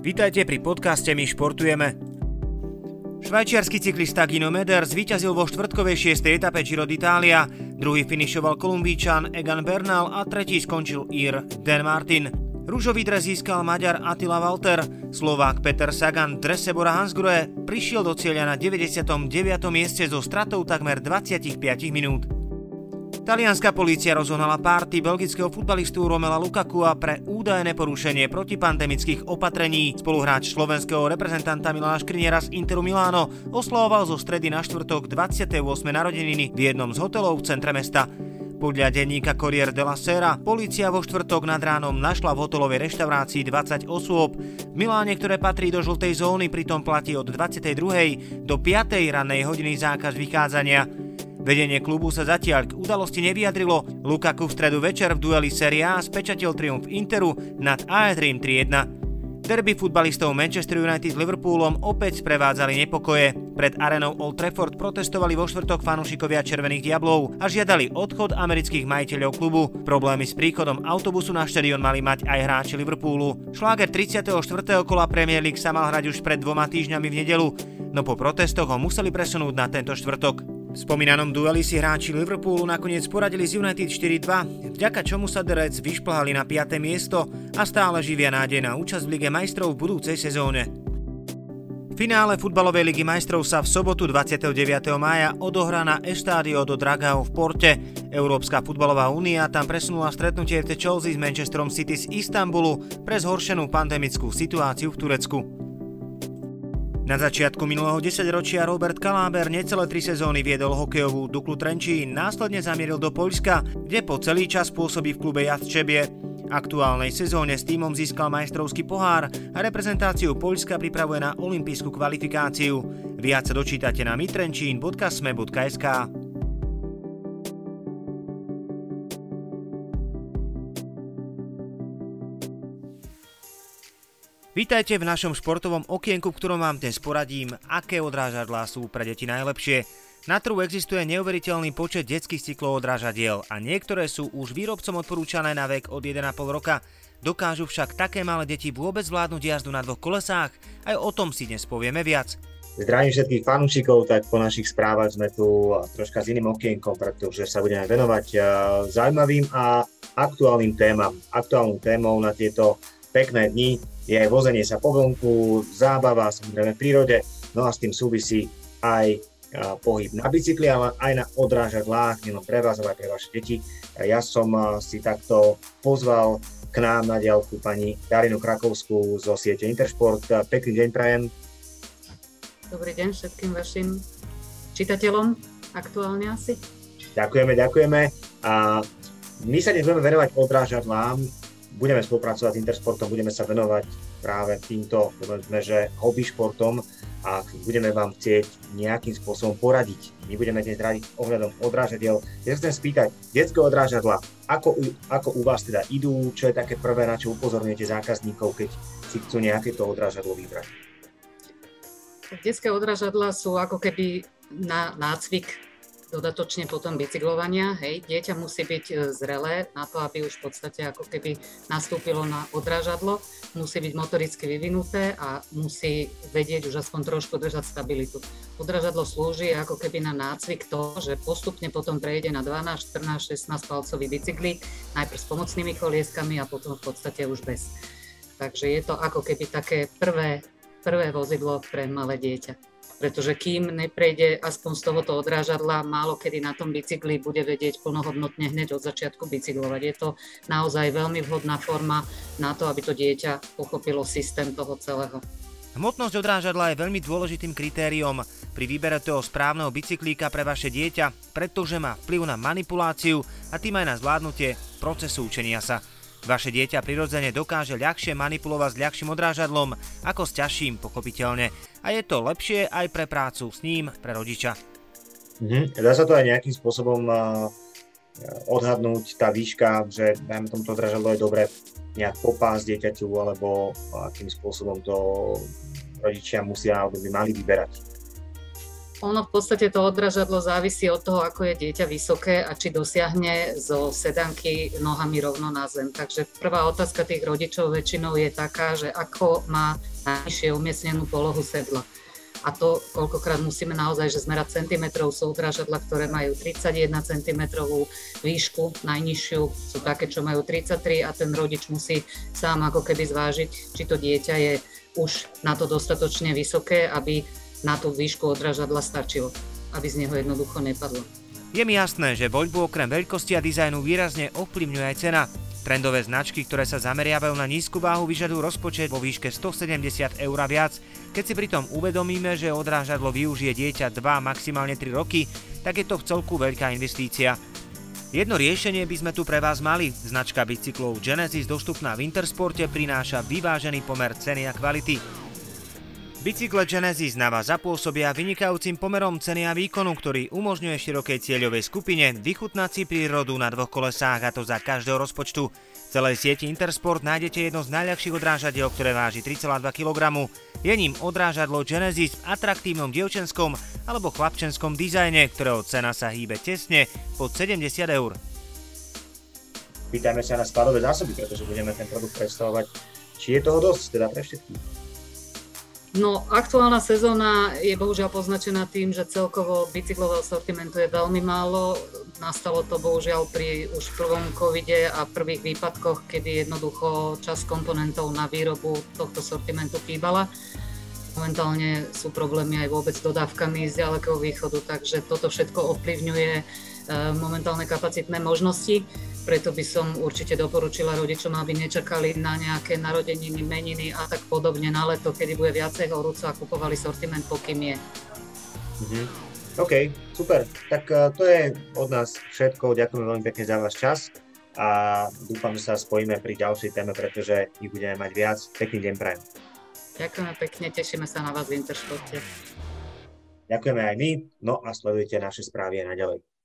Vítajte pri podcaste My športujeme. Švajčiarsky cyklista Gino Meder zvíťazil vo štvrtkovej 6. etape Giro d'Italia, druhý finišoval Kolumbíčan Egan Bernal a tretí skončil Ír Dan Martin. Ružový dres získal Maďar Attila Walter, Slovák Peter Sagan v drese Bora Hansgrohe prišiel do cieľa na 99. mieste so stratou takmer 25 minút. Talianská polícia rozohnala párty belgického futbalistu Romela Lukakua pre údajné porušenie protipandemických opatrení. Spoluhráč slovenského reprezentanta Milana Škriniara z Interu Miláno oslavoval zo stredy na štvrtok 28. narodeniny v jednom z hotelov v centre mesta. Podľa denníka Corriere della Sera polícia vo štvrtok nad ránom našla v hotelovej reštaurácii 20 osôb. V Miláne, ktoré patrí do žltej zóny, pritom platí od 22. do 5. ranej hodiny zákaz vychádzania. Vedenie klubu sa zatiaľ k udalosti nevyjadrilo. Lukaku v stredu večer v dueli Serie A spečatil triumf Interu nad AS Rím 3-1. Derby futbalistov Manchester United s Liverpoolom opäť sprevádzali nepokoje. Pred arenou Old Trafford protestovali vo štvrtok fanúšikovia Červených diablov a žiadali odchod amerických majiteľov klubu. Problémy s príchodom autobusu na štadión mali mať aj hráči Liverpoolu. Šláger 34. kola Premier League sa mal hrať už pred 2 týždňami v nedeľu, no po protestoch ho museli presunúť na tento štvrtok. V spomínanom dueli si hráči Liverpoolu nakoniec poradili z United 4-2, vďaka čomu sa The Reds vyšplhali na 5. miesto a stále živia nádej na účasť v Lige majstrov v budúcej sezóne. V finále futbalovej Ligy majstrov sa v sobotu 29. mája odohrá na Estadio do Dragao v Porte. Európska futbalová únia tam presunula stretnutie FC Chelsea s Manchesterom City z Istanbulu pre zhoršenú pandemickú situáciu v Turecku. Na začiatku minulého 10-ročia Robert Kaláber necelé 3 sezóny viedol hokejovú Duklu Trenčín, následne zamieril do Poľska, kde po celý čas pôsobí v klube Jastrzębie. Aktuálnej sezóne s tímom získal majstrovský pohár a reprezentáciu Poľska pripravuje na olympijskú kvalifikáciu. Viac sa dočítate na mytrenčin.sme.sk. Vítajte v našom športovom okienku, v ktorom vám dnes poradím, aké odrážadlá sú pre deti najlepšie. Na trhu existuje neuveriteľný počet detských cykloodrážadiel a niektoré sú už výrobcom odporúčané na vek od 1,5 roka. Dokážu však také malé deti vôbec zvládnuť jazdu na 2 kolesách? Aj o tom si dnes povieme viac. Zdravím všetkých fanúšikov, tak po našich správach sme tu troška s iným okienkom, pretože sa budeme venovať zaujímavým a aktuálnym témam. Aktuálnou témou na tieto pekné dni je aj vozenie sa po vonku, zábava, samozrejme v prírode, no a s tým súvisí aj pohyb na bicykli, ale aj na odrážadlách, nielen pre vás, ale aj pre vaše deti. Ja som si takto pozval k nám na diaľku pani Darinu Krakovskú zo siete InterSport. Pekný deň prajem. Dobrý deň všetkým vašim čitateľom, aktuálne asi. Ďakujeme. A my sa dnes budeme venovať odrážadlám. Budeme spolupracovať s Intersportom, budeme sa venovať práve týmto, povedzme, že hobby športom a budeme vám chcieť nejakým spôsobom poradiť. My budeme dnes radiť ohľadom odrážadiel. Ja chcem spýtať, detské odrážadlá, ako u vás teda idú, čo je také prvé, na čo upozorňujete zákazníkov, keď si chcú nejaké to odrážadlo vybrať? Detské odrážadlá sú ako keby na nácvik. Dodatočne potom bicyklovania, hej, dieťa musí byť zrelé na to, aby už v podstate ako keby nastúpilo na odrážadlo, musí byť motoricky vyvinuté a musí vedieť už aspoň trošku držať stabilitu. Odrážadlo slúži ako keby na nácvik toho, že postupne potom prejde na 12, 14, 16 palcový bicyklík, najprv s pomocnými kolieskami a potom v podstate už bez. Takže je to ako keby také prvé vozidlo pre malé dieťa. Pretože kým neprejde aspoň z tohoto odrážadla, málo kedy na tom bicykli bude vedieť plnohodnotne hneď od začiatku bicyklovať. Je to naozaj veľmi vhodná forma na to, aby to dieťa pochopilo systém toho celého. Hmotnosť odrážadla je veľmi dôležitým kritériom pri výbere toho správneho bicyklíka pre vaše dieťa, pretože má vplyv na manipuláciu a tým aj na zvládnutie procesu učenia sa. Vaše dieťa prirodzene dokáže ľahšie manipulovať s ľahším odrážadlom ako s ťažším, pochopiteľne. A je to lepšie aj pre prácu s ním, pre rodiča. Dá sa to aj nejakým spôsobom odhadnúť, tá výška, že dajme tomto odrážadlo je dobré nejak popásť dieťaťu, alebo akým spôsobom to rodičia musia alebo by mali vyberať? Ono v podstate to odrážadlo závisí od toho, ako je dieťa vysoké a či dosiahne zo sedanky nohami rovno na zem. Takže prvá otázka tých rodičov väčšinou je taká, že ako má najnižšie umiestnenú polohu sedla. A to koľkokrát musíme naozaj že zmerať centimetrov. Sú odrážadla, ktoré majú 31 centimetrovú výšku, najnižšiu, sú také, čo majú 33 a ten rodič musí sám ako keby zvážiť, či to dieťa je už na to dostatočne vysoké, aby na tú výšku odrážadla stačilo, aby z neho jednoducho nepadlo. Je mi jasné, že voľbu okrem veľkosti a dizajnu výrazne ovplyvňuje aj cena. Trendové značky, ktoré sa zameriavajú na nízku váhu, vyžadujú rozpočet vo výške 170 € a viac. Keď si pritom uvedomíme, že odrážadlo využije dieťa 2, maximálne 3 roky, tak je to vcelku veľká investícia. Jedno riešenie by sme tu pre vás mali. Značka bicyklov Genesis dostupná v Intersporte prináša vyvážený pomer ceny a kvality. Bicykle Genesis na vás zapôsobia vynikajúcim pomerom ceny a výkonu, ktorý umožňuje širokej cieľovej skupine vychutnať si prírodu na dvoch kolesách, a to za každého rozpočtu. V celej sieti Intersport nájdete jedno z najľahších odrážadiel, ktoré váži 3,2 kg. Je ním odrážadlo Genesis v atraktívnom dievčenskom alebo chlapčenskom dizajne, ktorého cena sa hýbe tesne pod 70 €. Pýtajme sa na skladové zásoby, pretože budeme ten produkt predstavovať. Či je toho dosť, teda pre všetkých? No, aktuálna sezóna je bohužiaľ poznačená tým, že celkovo bicyklového sortimentu je veľmi málo. Nastalo to bohužiaľ pri už prvom covide a prvých výpadkoch, kedy jednoducho časť komponentov na výrobu tohto sortimentu chýbala. Momentálne sú problémy aj vôbec s dodávkami z ďalekého východu, takže toto všetko ovplyvňuje momentálne kapacitné možnosti. Preto by som určite doporučila rodičom, aby nečakali na nejaké narodeniny, meniny a tak podobne na leto, kedy bude viacej horúco a kupovali sortiment, pokým je. Mhm. OK, super. Tak to je od nás všetko. Ďakujem veľmi pekne za váš čas a dúfam, že sa spojíme pri ďalšej téme, pretože ich budeme mať viac. Pekný deň prajem. Ďakujeme pekne, tešíme sa na vás v Intersporte. Ďakujeme aj my, no a sledujte naše správy aj naďalej.